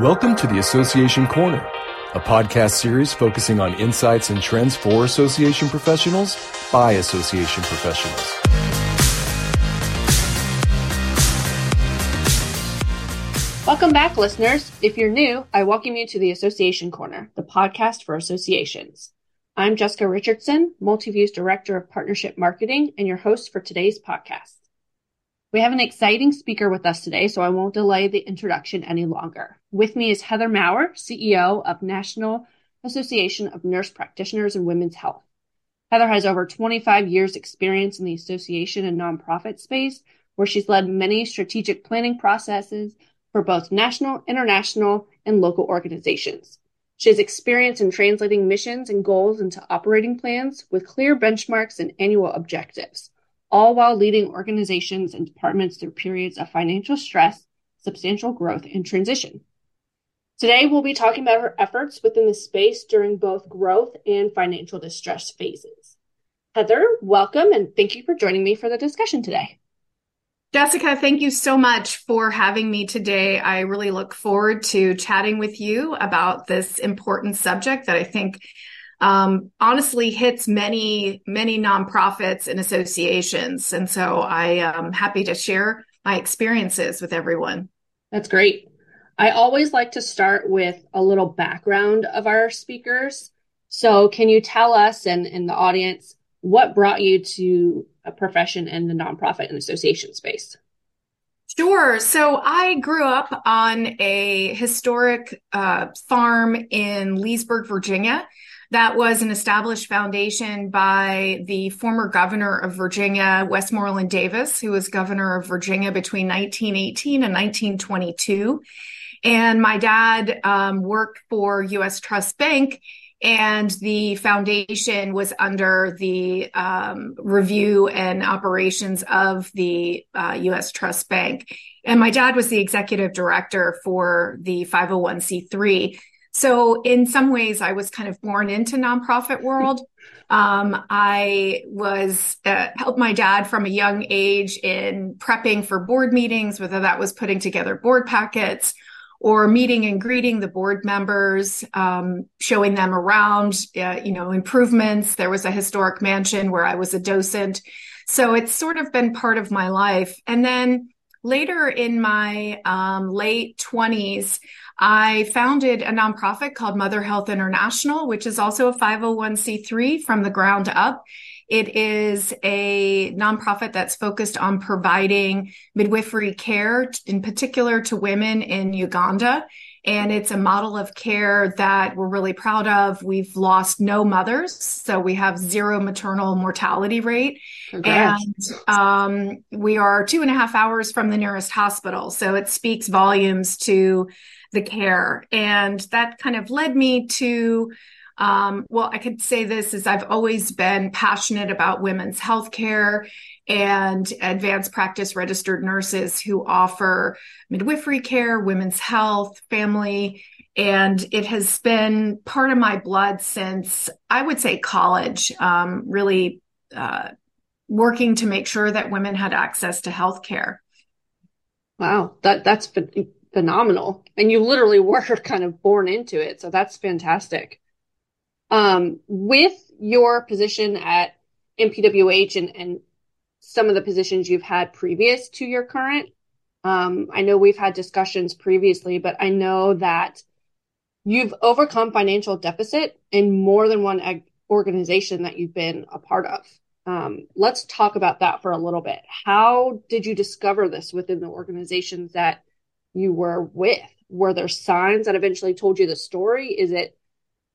Welcome to the Association Corner, a podcast series focusing on insights and trends for association professionals by association professionals. Welcome back, listeners. If you're new, I welcome you to the Association Corner, the podcast for associations. I'm Jessica Richardson, MultiView's Director of Partnership Marketing and your host for today's podcast. We have an exciting speaker with us today, so I won't delay the introduction any longer. With me is Heather Maurer, CEO of National Association of Nurse Practitioners in Women's Health. Heather has over 25 years experience in the association and nonprofit space, where she's led many strategic planning processes for both national, international, and local organizations. She has experience in translating missions and goals into operating plans with clear benchmarks and annual objectives, all while leading organizations and departments through periods of financial stress, substantial growth, and transition. Today, we'll be talking about her efforts within the space during both growth and financial distress phases. Heather, welcome, and thank you for joining me for the discussion today. Jessica, thank you so much for having me today. I really look forward to chatting with you about this important subject that I think honestly hits many nonprofits and associations. And so I am happy to share my experiences with everyone. That's great. I always like to start with a little background of our speakers. So can you tell us and the audience what brought you to a profession in the nonprofit and association space? Sure. So I grew up on a historic farm in Leesburg, Virginia. That was an established foundation by the former governor of Virginia, Westmoreland Davis, who was governor of Virginia between 1918 and 1922. And my dad worked for U.S. Trust Bank, and the foundation was under the review and operations of the U.S. Trust Bank. And my dad was the executive director for the 501c3. So in some ways, I was kind of born into nonprofit world. I was helped my dad from a young age in prepping for board meetings, whether that was putting together board packets or meeting and greeting the board members, showing them around, improvements. There was a historic mansion where I was a docent. So it's sort of been part of my life. And then later in my late 20s, I founded a nonprofit called Mother Health International, which is also a 501c3 from the ground up. It is a nonprofit that's focused on providing midwifery care, in particular to women in Uganda. And it's a model of care that we're really proud of. We've lost no mothers, so we have zero maternal mortality rate. Congrats. And we are 2.5 hours from the nearest hospital. So it speaks volumes to the care. And that kind of led me to, I could say this is I've always been passionate about women's healthcare and advanced practice registered nurses who offer midwifery care, women's health, family. And it has been part of my blood since I would say college, really working to make sure that women had access to healthcare. Wow, that's phenomenal. And you literally were kind of born into it. So that's fantastic. With your position at MPWH and some of the positions you've had previous to your current, I know we've had discussions previously, but I know that you've overcome financial deficit in more than one organization that you've been a part of. Let's talk about that for a little bit. How did you discover this within the organizations that you were with? Were there signs that eventually told you the story? Is it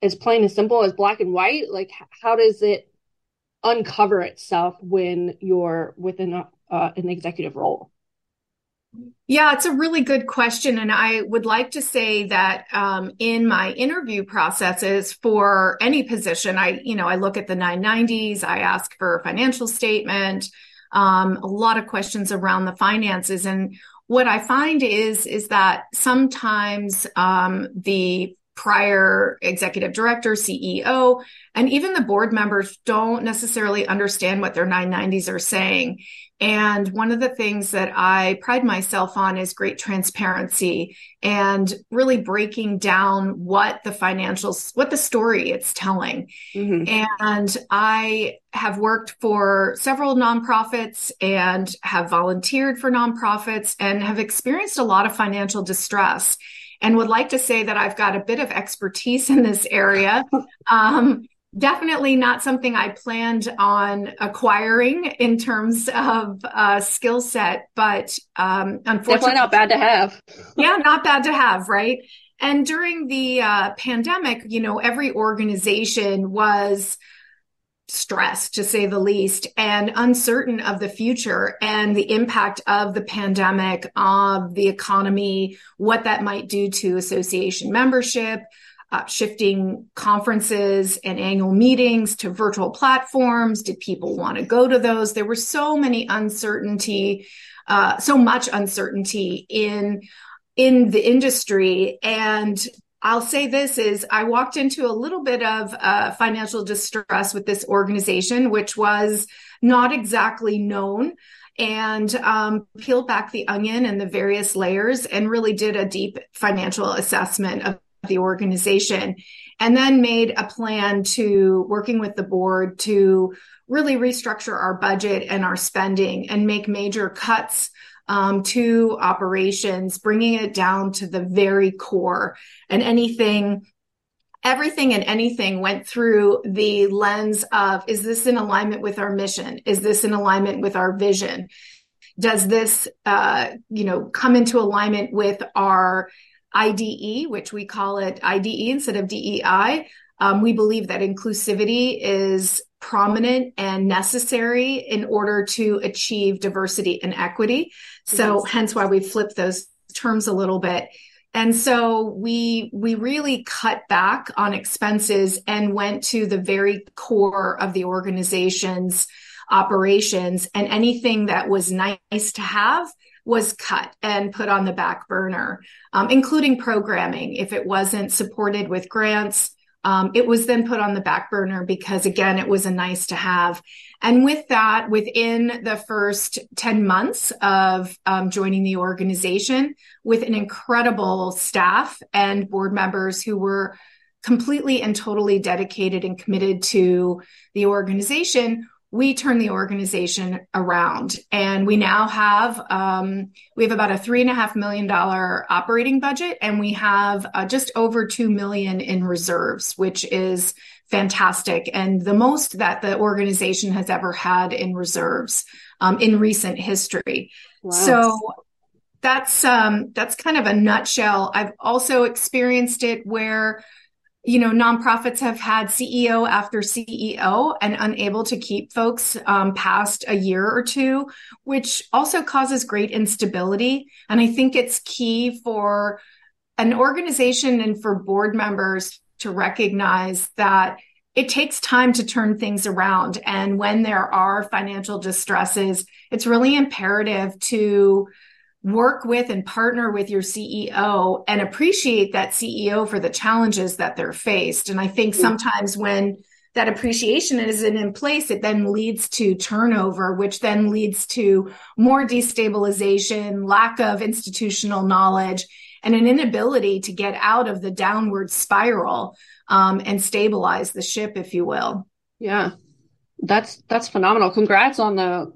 as plain as simple as black and white? Like, how does it uncover itself when you're within an executive role? Yeah, it's a really good question. And I would like to say that in my interview processes for any position, I look at the 990s, I ask for a financial statement, a lot of questions around the finances. And what I find is that sometimes the prior executive director, CEO, and even the board members don't necessarily understand what their 990s are saying. And one of the things that I pride myself on is great transparency and really breaking down what the financials, what the story it's telling. Mm-hmm. And I have worked for several nonprofits and have volunteered for nonprofits and have experienced a lot of financial distress. And would like to say that I've got a bit of expertise in this area. Definitely not something I planned on acquiring in terms of skill set, but unfortunately, definitely not bad to have. Yeah, not bad to have, right? And during the pandemic, you know, every organization was stressed, to say the least, and uncertain of the future and the impact of the pandemic, of the economy, what that might do to association membership, shifting conferences and annual meetings to virtual platforms. Did people want to go to those? There were so many uncertainty, so much uncertainty in the industry. And I'll say this is I walked into a little bit of financial distress with this organization, which was not exactly known, and peeled back the onion and the various layers and really did a deep financial assessment of the organization, and then made a plan to working with the board to really restructure our budget and our spending and make major cuts to operations, bringing it down to the very core. And everything went through the lens of, is this in alignment with our mission? Is this in alignment with our vision? Does this, come into alignment with our IDE, which we call it IDE instead of DEI? We believe that inclusivity is prominent and necessary in order to achieve diversity and equity. So hence why we flipped those terms a little bit. And so we really cut back on expenses and went to the very core of the organization's operations, and anything that was nice to have was cut and put on the back burner, including programming. If it wasn't supported with grants, it was then put on the back burner because, again, it was a nice to have. And with that, within the first 10 months of joining the organization, with an incredible staff and board members who were completely and totally dedicated and committed to the organization, we turned the organization around. And we now have, we have about a $3.5 million operating budget, and we have just over $2 million in reserves, which is fantastic. And the most that the organization has ever had in reserves in recent history. Wow. So that's kind of a nutshell. I've also experienced it where, you know, nonprofits have had CEO after CEO and unable to keep folks past a year or two, which also causes great instability. And I think it's key for an organization and for board members to recognize that it takes time to turn things around. And when there are financial distresses, it's really imperative to work with and partner with your CEO and appreciate that CEO for the challenges that they're faced. And I think sometimes when that appreciation isn't in place, it then leads to turnover, which then leads to more destabilization, lack of institutional knowledge, and an inability to get out of the downward spiral and stabilize the ship, if you will. Yeah, that's phenomenal. Congrats on the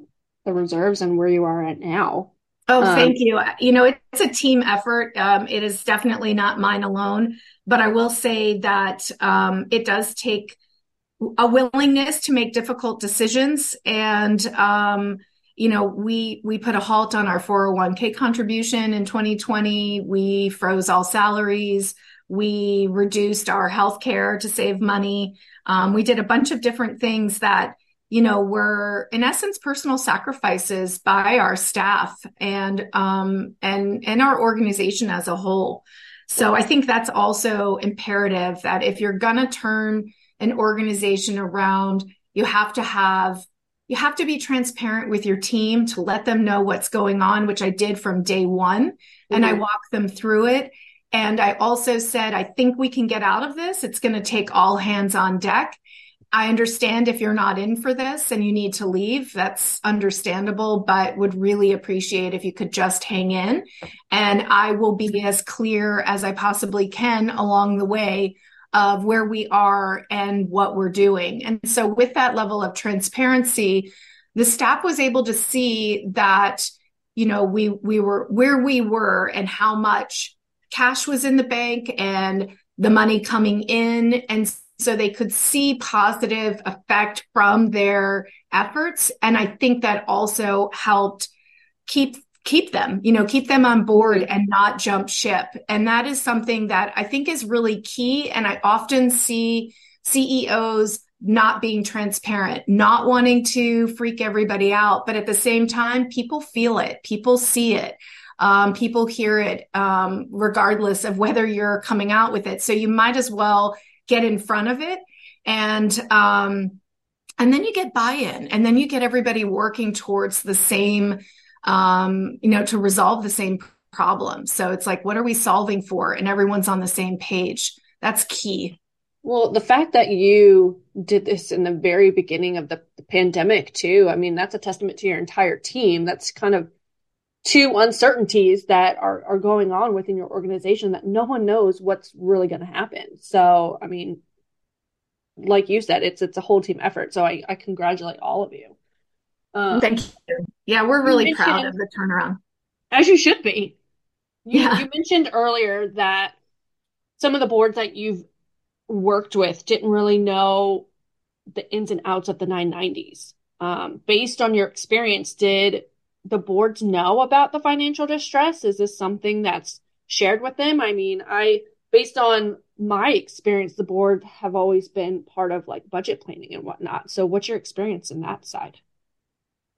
reserves and where you are at now. Oh, thank you. You know, it's a team effort. It is definitely not mine alone, but I will say that it does take a willingness to make difficult decisions. And, we put a halt on our 401k contribution in 2020. We froze all salaries. We reduced our healthcare to save money. We did a bunch of different things that, you know, were in essence personal sacrifices by our staff and our organization as a whole. So I think that's also imperative, that if you're going to turn an organization around, you have to be transparent with your team to let them know what's going on, which I did from day one, and I walked them through it. And I also said, I think we can get out of this. It's going to take all hands on deck. I understand if you're not in for this and you need to leave, that's understandable, but would really appreciate if you could just hang in. And I will be as clear as I possibly can along the way of where we are and what we're doing. And so with that level of transparency, the staff was able to see that, you know, we were where we were and how much cash was in the bank and the money coming in. And so they could see positive effect from their efforts. And I think that also helped keep them on board and not jump ship. And that is something that I think is really key. And I often see CEOs not being transparent, not wanting to freak everybody out. But at the same time, people feel it. People see it. People hear it, regardless of whether you're coming out with it. So you might as well get in front of it. And then you get buy-in, and then you get everybody working towards the same, to resolve the same problem. So it's like, what are we solving for? And everyone's on the same page. That's key. Well, the fact that you did this in the very beginning of the pandemic too, I mean, that's a testament to your entire team. That's kind of two uncertainties that are going on within your organization that no one knows what's really going to happen. So, I mean, like you said, it's a whole team effort. So I congratulate all of you. Thank you. Yeah, we're really proud of the turnaround. As you should be. You mentioned earlier that some of the boards that you've worked with didn't really know the ins and outs of the 990s. Based on your experience, did the boards know about the financial distress? Is this something that's shared with them? I mean, based on my experience, the board have always been part of like budget planning and whatnot. So what's your experience in that side?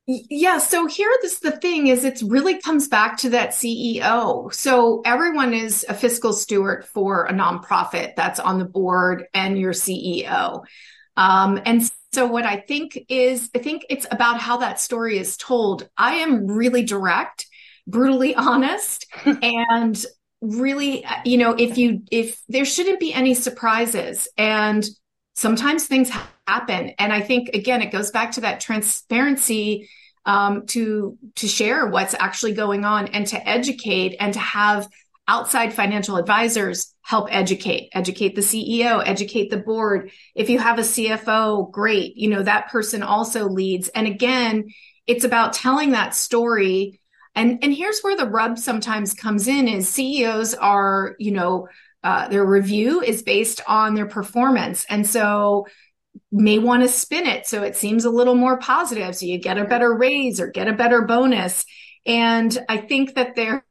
Yeah. So here, it really comes back to that CEO. So everyone is a fiscal steward for a nonprofit that's on the board and your CEO. So what I think it's about how that story is told. I am really direct, brutally honest, and really, if there shouldn't be any surprises, and sometimes things happen. And I think, again, it goes back to that transparency, to share what's actually going on and to educate and to have outside financial advisors help educate the CEO, educate the board. If you have a CFO, great. That person also leads. And again, it's about telling that story. And here's where the rub sometimes comes in is CEOs are, their review is based on their performance. And so may want to spin it so it seems a little more positive. So you get a better raise or get a better bonus. And I think that there's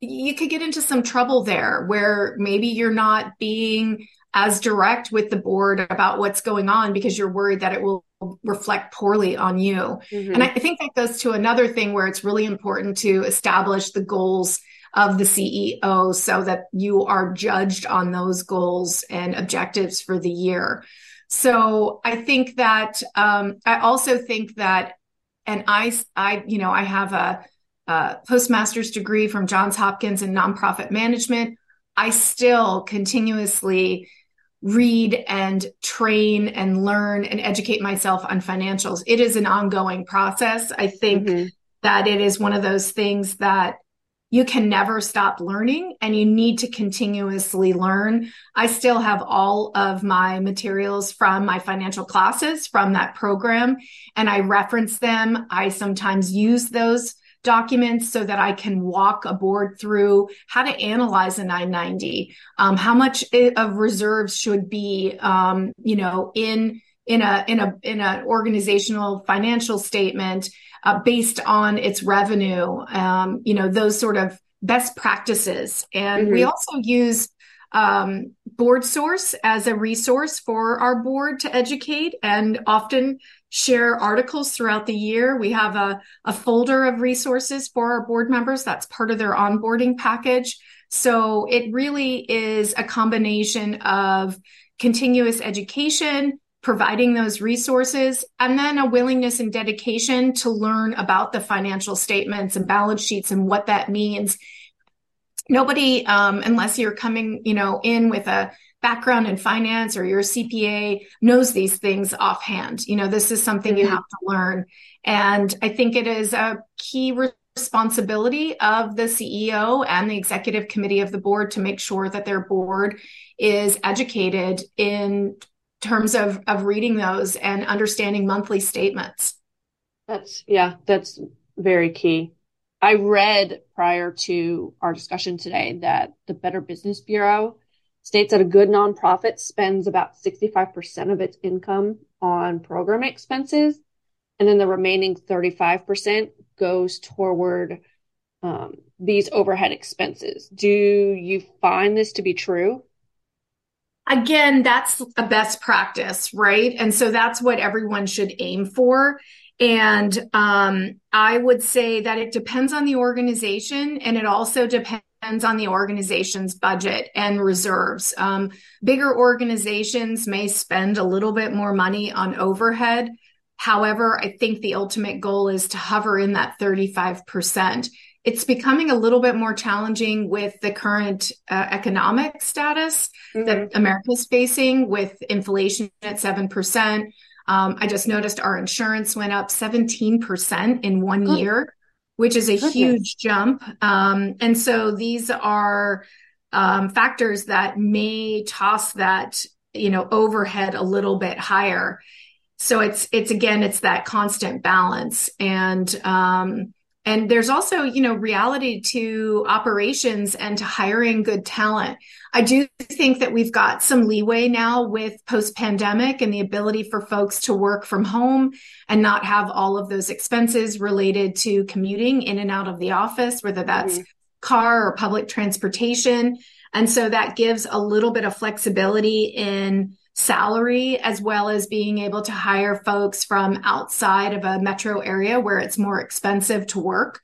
you could get into some trouble there where maybe you're not being as direct with the board about what's going on because you're worried that it will reflect poorly on you. Mm-hmm. And I think that goes to another thing where it's really important to establish the goals of the CEO so that you are judged on those goals and objectives for the year. So I think that, I also think that, and I have a postmaster's degree from Johns Hopkins in nonprofit management. I still continuously read and train and learn and educate myself on financials. It is an ongoing process. I think that it is one of those things that you can never stop learning and you need to continuously learn. I still have all of my materials from my financial classes from that program, and I reference them. I sometimes use those documents so that I can walk a board through how to analyze a 990, how much of reserves should be, in an organizational financial statement based on its revenue, those sort of best practices. And we also use Board Source as a resource for our board to educate and often share articles throughout the year. We have a folder of resources for our board members. That's part of their onboarding package. So it really is a combination of continuous education, providing those resources, and then a willingness and dedication to learn about the financial statements and balance sheets and what that means Nobody, unless you're coming, in with a background in finance or your CPA, knows these things offhand. This is something you have to learn. And I think it is a key responsibility of the CEO and the executive committee of the board to make sure that their board is educated in terms of reading those and understanding monthly statements. That's very key. I read prior to our discussion today that the Better Business Bureau states that a good nonprofit spends about 65% of its income on program expenses, and then the remaining 35% goes toward these overhead expenses. Do you find this to be true? Again, that's a best practice, right? And so that's what everyone should aim for. And I would say that it depends on the organization, and it also depends on the organization's budget and reserves. Bigger organizations may spend a little bit more money on overhead. However, I think the ultimate goal is to hover in that 35%. It's becoming a little bit more challenging with the current economic status that America's facing, with inflation at 7%. I just noticed our insurance went up 17% in one year, which is a huge jump. And so these are factors that may toss that, overhead a little bit higher. So it's that constant balance. And there's also, reality to operations and to hiring good talent. I do think that we've got some leeway now with post-pandemic and the ability for folks to work from home and not have all of those expenses related to commuting in and out of the office, whether that's car or public transportation. And so that gives a little bit of flexibility in salary, as well as being able to hire folks from outside of a metro area where it's more expensive to work.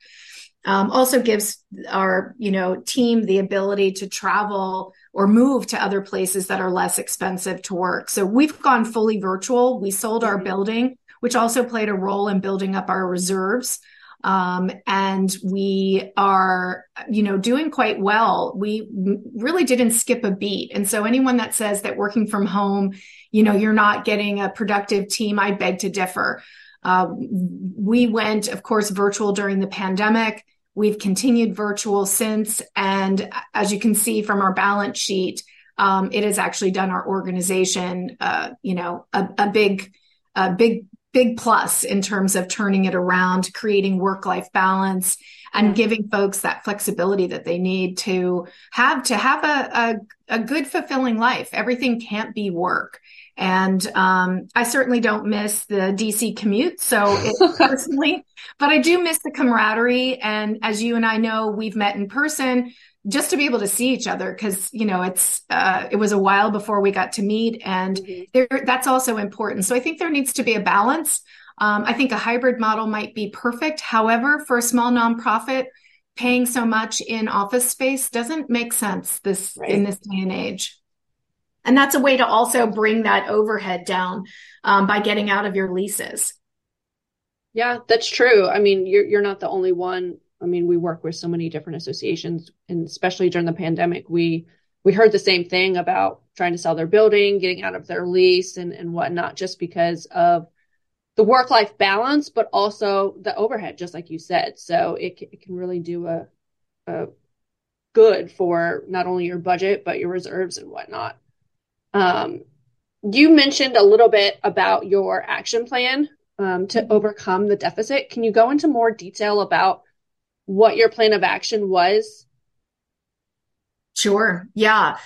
Also gives our, team the ability to travel or move to other places that are less expensive to work. So we've gone fully virtual. We sold our building, which also played a role in building up our reserves. And we are, doing quite well. We really didn't skip a beat. And so anyone that says that working from home, you're not getting a productive team, I beg to differ. We went, of course, virtual during the pandemic. We've continued virtual since. And as you can see from our balance sheet, it has actually done our organization, a big plus in terms of turning it around, creating work-life balance, and giving folks that flexibility that they need to have a good, fulfilling life. Everything can't be work. And I certainly don't miss the DC commute, personally, but I do miss the camaraderie. And as you and I know, we've met in person just to be able to see each other, because, it was a while before we got to meet, and that's also important. So I think there needs to be a balance. I think a hybrid model might be perfect. However, for a small nonprofit, paying so much in office space doesn't make sense in this day and age. And that's a way to also bring that overhead down by getting out of your leases. Yeah, that's true. I mean, you're not the only one. I mean, we work with so many different associations, and especially during the pandemic, we heard the same thing about trying to sell their building, getting out of their lease and whatnot, just because of the work-life balance, but also the overhead, just like you said. So it can really do a good for not only your budget, but your reserves and whatnot. You mentioned a little bit about your action plan to overcome the deficit. Can you go into more detail about what your plan of action was? Sure. Yeah.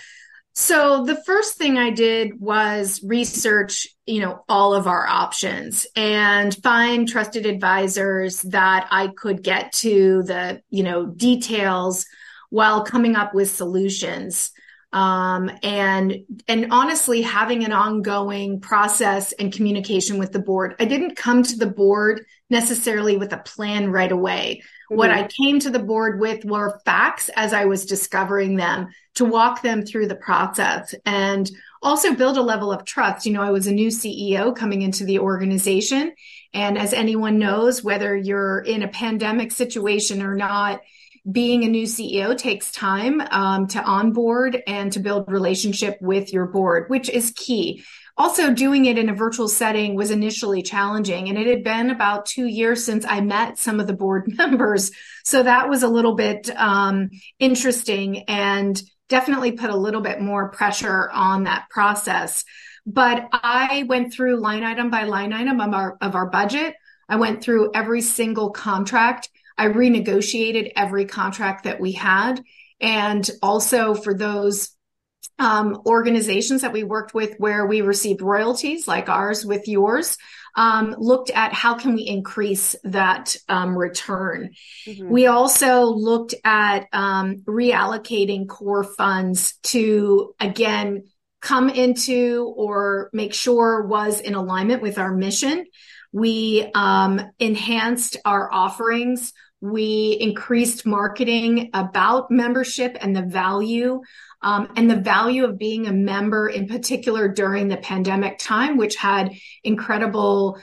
So the first thing I did was research, all of our options and find trusted advisors that I could get to the, details while coming up with solutions. And honestly, having an ongoing process and communication with the board. I didn't come to the board necessarily with a plan right away. What I came to the board with were facts as I was discovering them, to walk them through the process and also build a level of trust. I was a new CEO coming into the organization. And as anyone knows, whether you're in a pandemic situation or not, being a new CEO takes time to onboard and to build relationship with your board, which is key. Also, doing it in a virtual setting was initially challenging, and it had been about 2 years since I met some of the board members. So that was a little bit interesting and definitely put a little bit more pressure on that process. But I went through line item by line item of our budget. I went through every single contract. I renegotiated every contract that we had. And also for those organizations that we worked with where we received royalties like ours with yours, looked at how can we increase that return. Mm-hmm. We also looked at reallocating core funds to, again, come into or make sure was in alignment with our mission. We enhanced our offerings. We increased marketing about membership and the value of being a member, in particular during the pandemic time, which had incredible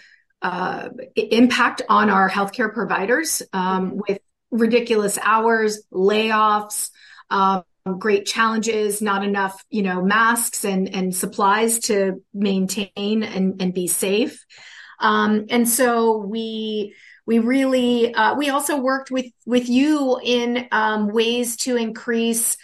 impact on our healthcare providers with ridiculous hours, layoffs, great challenges, not enough, masks and supplies to maintain and be safe. And so we really, we also worked with you in ways to increase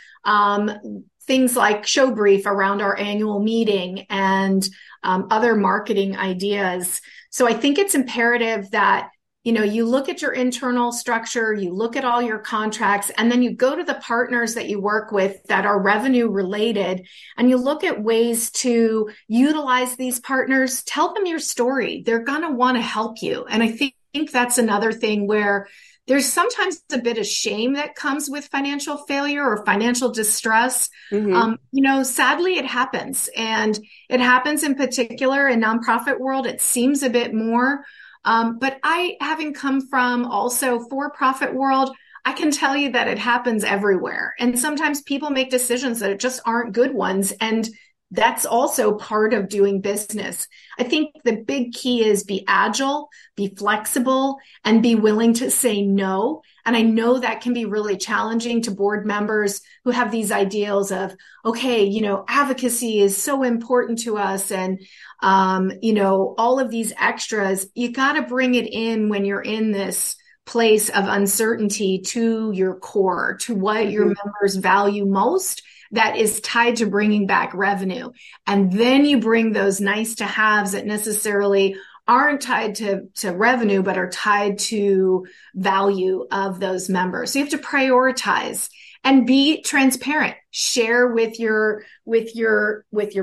things like show brief around our annual meeting and other marketing ideas. So I think it's imperative that, you look at your internal structure, you look at all your contracts, and then you go to the partners that you work with that are revenue related, and you look at ways to utilize these partners, tell them your story. They're going to want to help you. And I think that's another thing where there's sometimes a bit of shame that comes with financial failure or financial distress. Mm-hmm. Sadly, it happens. And it happens in particular in nonprofit world. It seems a bit more. But I, having come from also for-profit world, I can tell you that it happens everywhere. And sometimes people make decisions that just aren't good ones. And that's also part of doing business. I think the big key is be agile, be flexible, and be willing to say no. And I know that can be really challenging to board members who have these ideals of, okay, advocacy is so important to us. And, all of these extras, you got to bring it in when you're in this place of uncertainty to your core, to what your members value most. That is tied to bringing back revenue. And then you bring those nice to haves that necessarily aren't tied to revenue, but are tied to value of those members. So you have to prioritize and be transparent. Share with your membership, with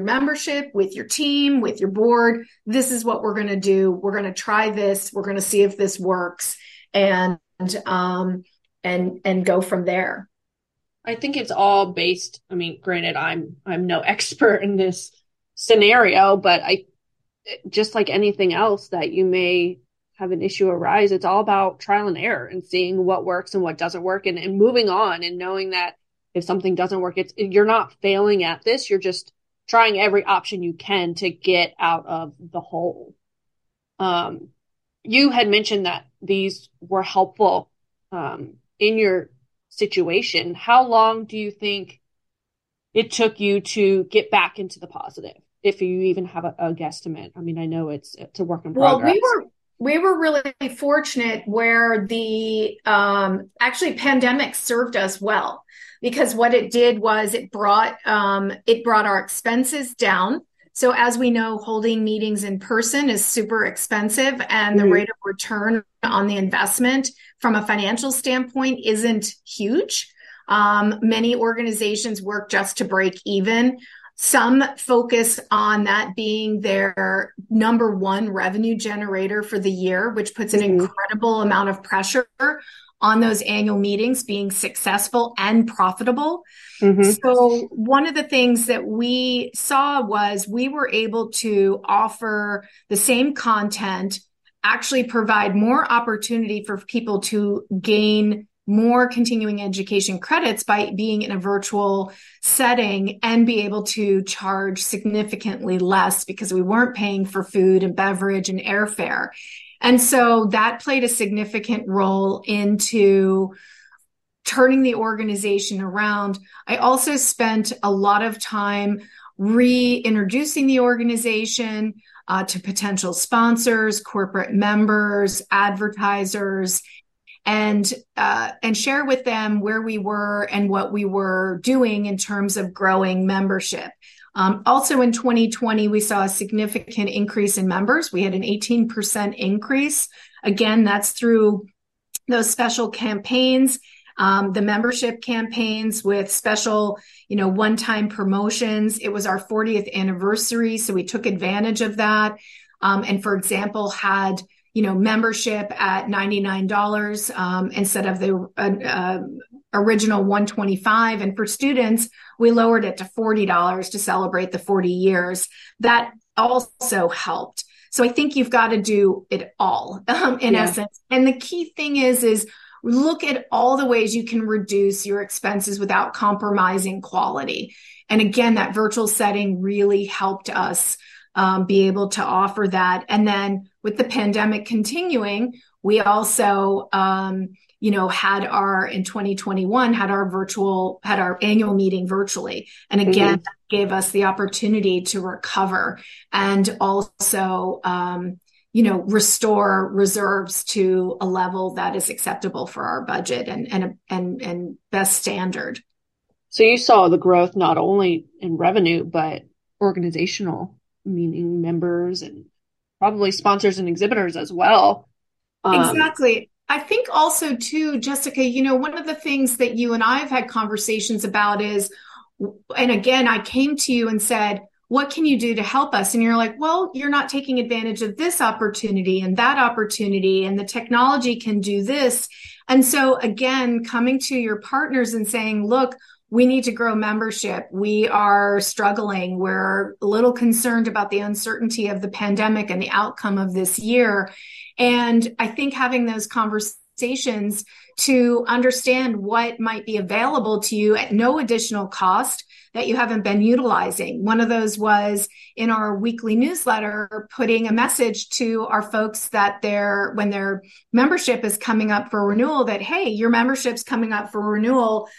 your team, with your board. This is what we're going to do. We're going to try this. We're going to see if this works and go from there. I think it's all based. I mean, granted, I'm no expert in this scenario, but I just like anything else that you may have an issue arise. It's all about trial and error and seeing what works and what doesn't work, and moving on and knowing that if something doesn't work, you're not failing at this. You're just trying every option you can to get out of the hole. You had mentioned that these were helpful in your situation. How long do you think it took you to get back into the positive, if you even have a guesstimate? I mean, I know it's a work in progress. Well, we were really fortunate where the actually pandemic served us well, because what it did was it brought our expenses down. So as we know, holding meetings in person is super expensive, and the rate of return on the investment from a financial standpoint isn't huge. Many organizations work just to break even. Some focus on that being their number one revenue generator for the year, which puts an incredible amount of pressure on those annual meetings being successful and profitable. Mm-hmm. So one of the things that we saw was we were able to offer the same content, actually provide more opportunity for people to gain more continuing education credits by being in a virtual setting, and be able to charge significantly less because we weren't paying for food and beverage and airfare. And so that played a significant role into turning the organization around. I also spent a lot of time reintroducing the organization to potential sponsors, corporate members, advertisers, and share with them where we were and what we were doing in terms of growing membership. Also in 2020, we saw a significant increase in members. We had an 18% increase. Again, that's through those special campaigns, the membership campaigns with special, one-time promotions. It was our 40th anniversary, so we took advantage of that. And for example, had membership at $99 instead of the original $125. And for students, we lowered it to $40 to celebrate the 40 years. That also helped. So I think you've got to do it all essence. And the key thing is look at all the ways you can reduce your expenses without compromising quality. And again, that virtual setting really helped us be able to offer that. And then with the pandemic continuing, we also, had our annual meeting virtually. And again, that gave us the opportunity to recover and also, restore reserves to a level that is acceptable for our budget and best standard. So you saw the growth not only in revenue, but organizational, meaning members and probably sponsors and exhibitors as well. Exactly. I think also too, Jessica, one of the things that you and I have had conversations about is, and again, I came to you and said, what can you do to help us? And you're like, well, you're not taking advantage of this opportunity and that opportunity, and the technology can do this. And so again, coming to your partners and saying, look, we need to grow membership. We are struggling. We're a little concerned about the uncertainty of the pandemic and the outcome of this year. And I think having those conversations to understand what might be available to you at no additional cost that you haven't been utilizing. One of those was in our weekly newsletter, putting a message to our folks that when their membership is coming up for renewal, that, hey, your membership's coming up for renewal,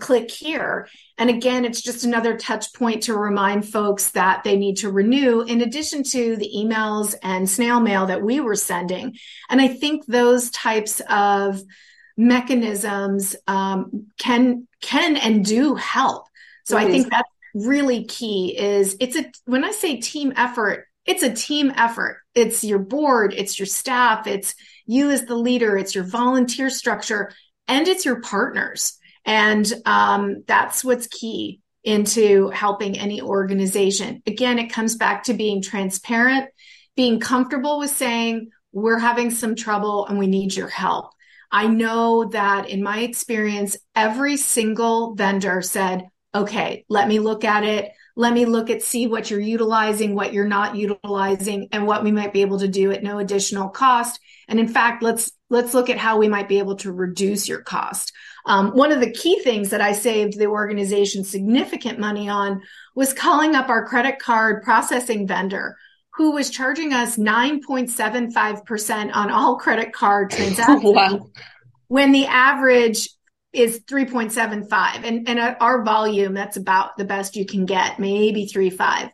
click here. And again, it's just another touch point to remind folks that they need to renew, in addition to the emails and snail mail that we were sending. And I think those types of mechanisms can and do help. So I think that's really key. When I say team effort, it's a team effort. It's your board, it's your staff, it's you as the leader, it's your volunteer structure, and it's your partners. And that's what's key into helping any organization. Again, it comes back to being transparent, being comfortable with saying, we're having some trouble and we need your help. I know that in my experience, every single vendor said, okay, let me look at it. Let me see what you're utilizing, what you're not utilizing, and what we might be able to do at no additional cost. And in fact, let's look at how we might be able to reduce your cost. One of the key things that I saved the organization significant money on was calling up our credit card processing vendor, who was charging us 9.75% on all credit card transactions. Wow. When the average is 3.75, and at our volume, that's about the best you can get, maybe 3.5.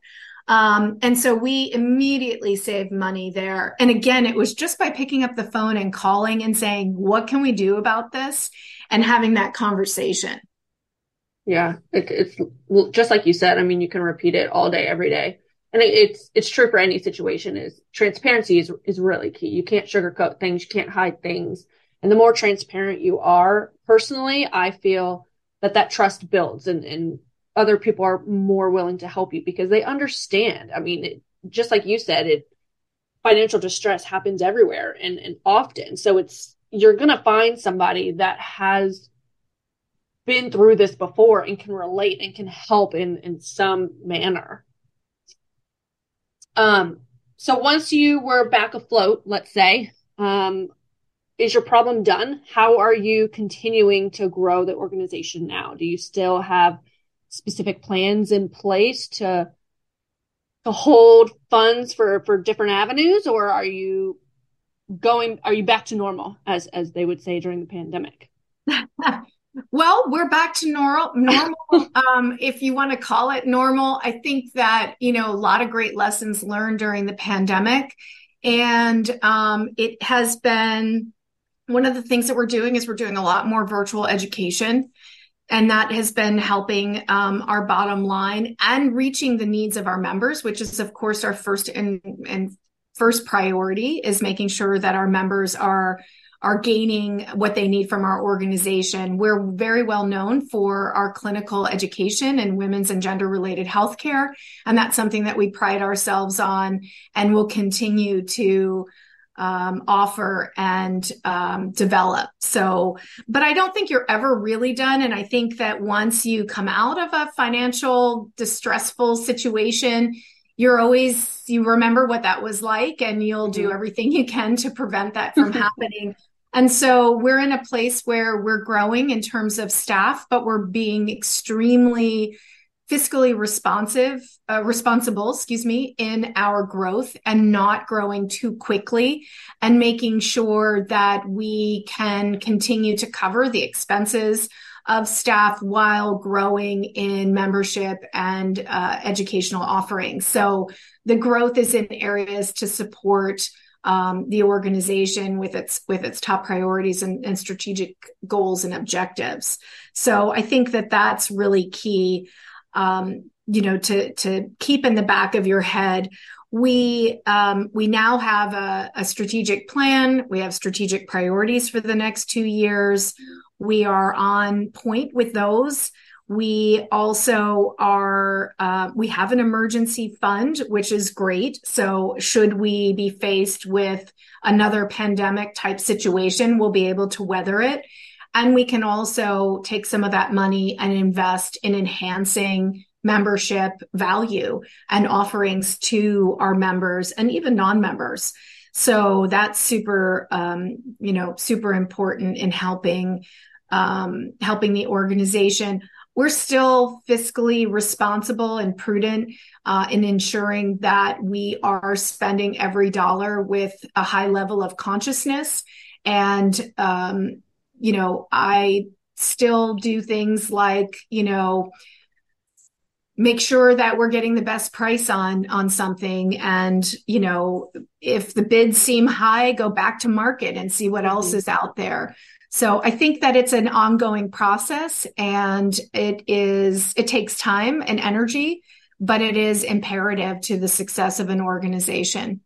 And so we immediately saved money there. And again, it was just by picking up the phone and calling and saying, what can we do about this? And having that conversation. Yeah. It's just like you said, you can repeat it all day, every day. And it's true for any situation. Is transparency is really key. You can't sugarcoat things. You can't hide things. And the more transparent you are, personally, I feel that trust builds, and other people are more willing to help you because they understand. Just like you said, financial distress happens everywhere and often. So you're going to find somebody that has been through this before and can relate and can help in some manner. So once you were back afloat, let's say, is your problem done? How are you continuing to grow the organization now? Do you still have specific plans in place to hold funds for different avenues, or are you back to normal, as they would say during the pandemic? Well, we're back to normal, if you want to call it normal. I think that, a lot of great lessons learned during the pandemic. And it has been one of the things that we're doing is we're doing a lot more virtual education. And that has been helping our bottom line and reaching the needs of our members, which is, of course, our first priority is making sure that our members are gaining what they need from our organization. We're very well known for our clinical education in women's and gender-related healthcare, and that's something that we pride ourselves on and will continue to offer and develop. So, but I don't think you're ever really done. And I think that once you come out of a financial distressful situation, you remember what that was like, and you'll do everything you can to prevent that from happening. And so we're in a place where we're growing in terms of staff, but we're being extremely fiscally responsible, in our growth and not growing too quickly and making sure that we can continue to cover the expenses of staff while growing in membership and educational offerings. So the growth is in areas to support the organization with its top priorities and strategic goals and objectives. So I think that that's really key, to keep in the back of your head. We now have a strategic plan. We have strategic priorities for the next 2 years. We are on point with those. We also we have an emergency fund, which is great. So should we be faced with another pandemic type situation, we'll be able to weather it. And we can also take some of that money and invest in enhancing membership value and offerings to our members and even non-members. So that's super important in helping the organization. We're still fiscally responsible and prudent in ensuring that we are spending every dollar with a high level of consciousness. And, I still do things like, make sure that we're getting the best price on something. And, if the bids seem high, go back to market and see what else is out there. So I think that it's an ongoing process, and it takes time and energy, but it is imperative to the success of an organization.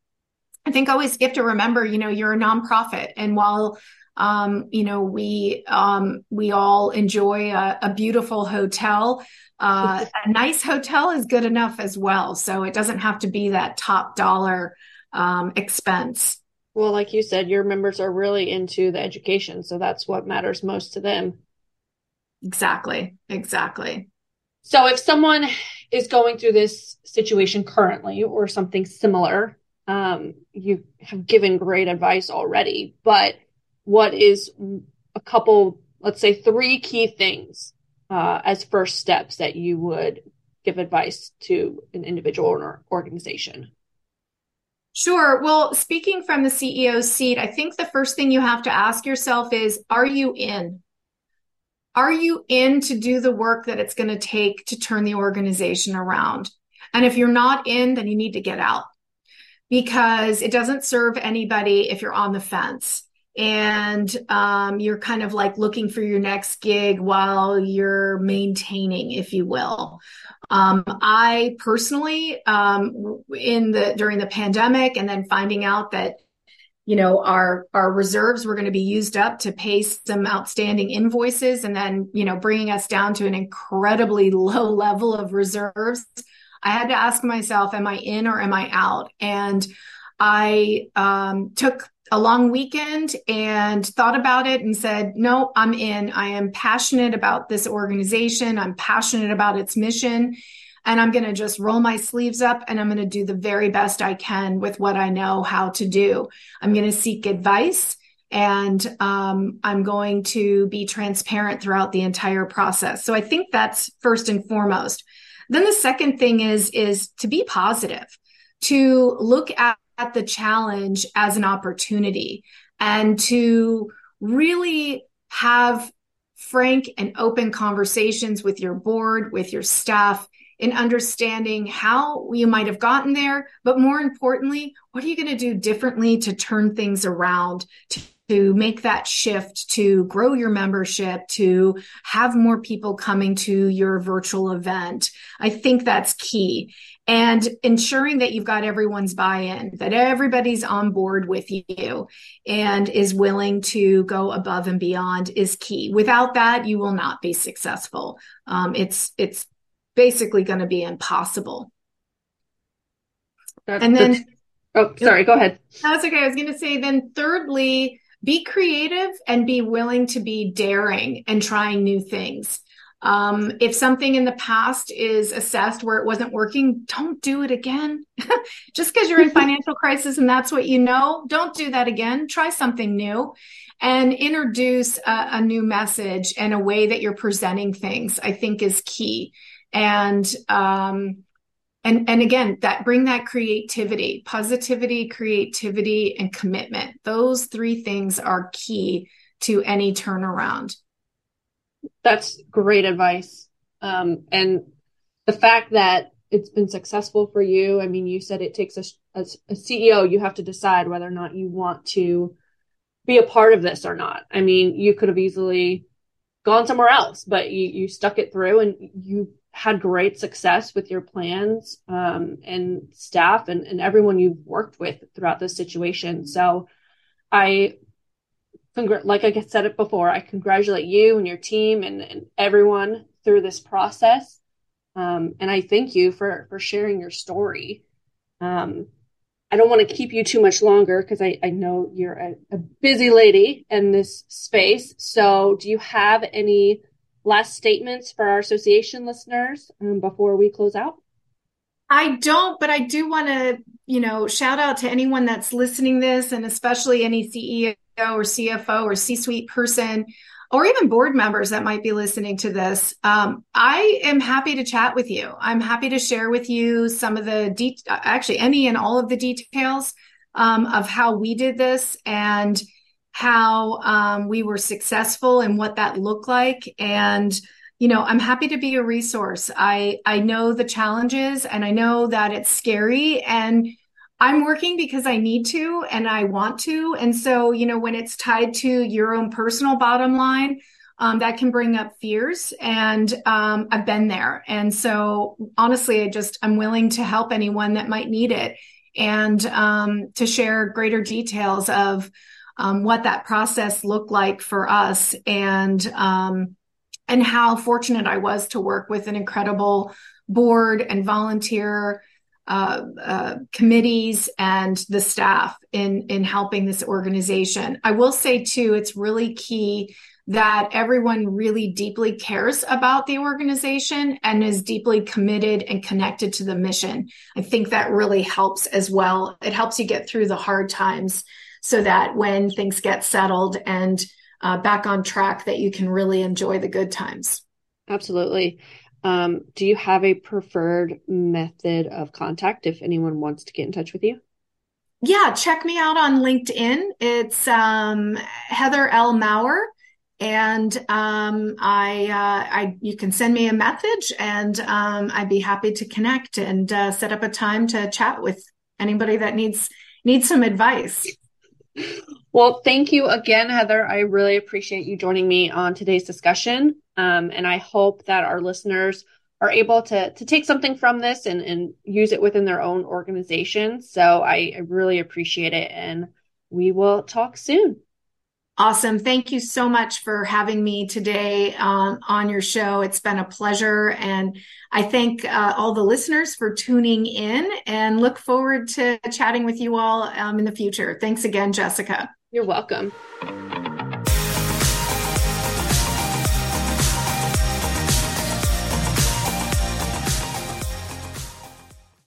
I think always you have to remember, you're a nonprofit. And while we all enjoy a beautiful hotel, a nice hotel is good enough as well. So it doesn't have to be that top dollar expense. Well, like you said, your members are really into the education. So that's what matters most to them. Exactly. So if someone is going through this situation currently or something similar, you have given great advice already, but what is a couple, let's say 3 key things as first steps that you would give advice to an individual or organization? Sure. Well, speaking from the CEO seat, I think the first thing you have to ask yourself is, are you in? Are you in to do the work that it's going to take to turn the organization around? And if you're not in, then you need to get out, because it doesn't serve anybody if you're on the fence. And you're kind of like looking for your next gig while you're maintaining, if you will. I personally, during the pandemic, and then finding out that our reserves were going to be used up to pay some outstanding invoices, and then bringing us down to an incredibly low level of reserves, I had to ask myself, am I in or am I out? And I took a long weekend and thought about it and said, no, I'm in. I am passionate about this organization. I'm passionate about its mission, and I'm going to just roll my sleeves up, and I'm going to do the very best I can with what I know how to do. I'm going to seek advice, and I'm going to be transparent throughout the entire process. So I think that's first and foremost. Then the second thing is to be positive, to look at the challenge as an opportunity, and to really have frank and open conversations with your board, with your staff, in understanding how you might have gotten there, but more importantly, what are you going to do differently to turn things around, to make that shift, to grow your membership, to have more people coming to your virtual event? I think that's key. And ensuring that you've got everyone's buy-in, that everybody's on board with you and is willing to go above and beyond is key. Without that, you will not be successful. It's basically going to be impossible. Go ahead. That's okay. I was going to say, then thirdly, be creative and be willing to be daring and trying new things. If something in the past is assessed where it wasn't working, don't do it again. Just because you're in financial crisis and that's what you know, don't do that again. Try something new and introduce a new message and a way that you're presenting things, I think is key. And again, that bring that creativity, positivity, creativity, and commitment. Those three things are key to any turnaround. That's great advice. And the fact that it's been successful for you, I mean, you said it takes a CEO, you have to decide whether or not you want to be a part of this or not. I mean, you could have easily gone somewhere else, but you stuck it through and you had great success with your plans and staff and everyone you've worked with throughout this situation. So like I said it before, I congratulate you and your team and everyone through this process. And I thank you for sharing your story. I don't want to keep you too much longer because I know you're a busy lady in this space. So do you have any last statements for our association listeners before we close out? I don't, but I do want to, shout out to anyone that's listening this, and especially any CEO or CFO or C-suite person, or even board members that might be listening to this. I am happy to chat with you. I'm happy to share with you some of the any and all of the details of how we did this and how we were successful and what that looked like. And, I'm happy to be a resource. I know the challenges and I know that it's scary, and I'm working because I need to and I want to. And so, when it's tied to your own personal bottom line, that can bring up fears. And I've been there. And so honestly, I'm willing to help anyone that might need it and to share greater details of what that process looked like for us and how fortunate I was to work with an incredible board and volunteer committees and the staff in helping this organization. I will say too, it's really key that everyone really deeply cares about the organization and is deeply committed and connected to the mission. I think that really helps as well. It helps you get through the hard times so that when things get settled and back on track, that you can really enjoy the good times. Absolutely. Do you have a preferred method of contact if anyone wants to get in touch with you? Yeah, check me out on LinkedIn. It's Heather L. Maurer, and you can send me a message, and I'd be happy to connect and set up a time to chat with anybody that needs some advice. Well, thank you again, Heather. I really appreciate you joining me on today's discussion. And I hope that our listeners are able to take something from this and use it within their own organization. So I really appreciate it. And we will talk soon. Awesome. Thank you so much for having me today on your show. It's been a pleasure. And I thank all the listeners for tuning in and look forward to chatting with you all in the future. Thanks again, Jessica. You're welcome.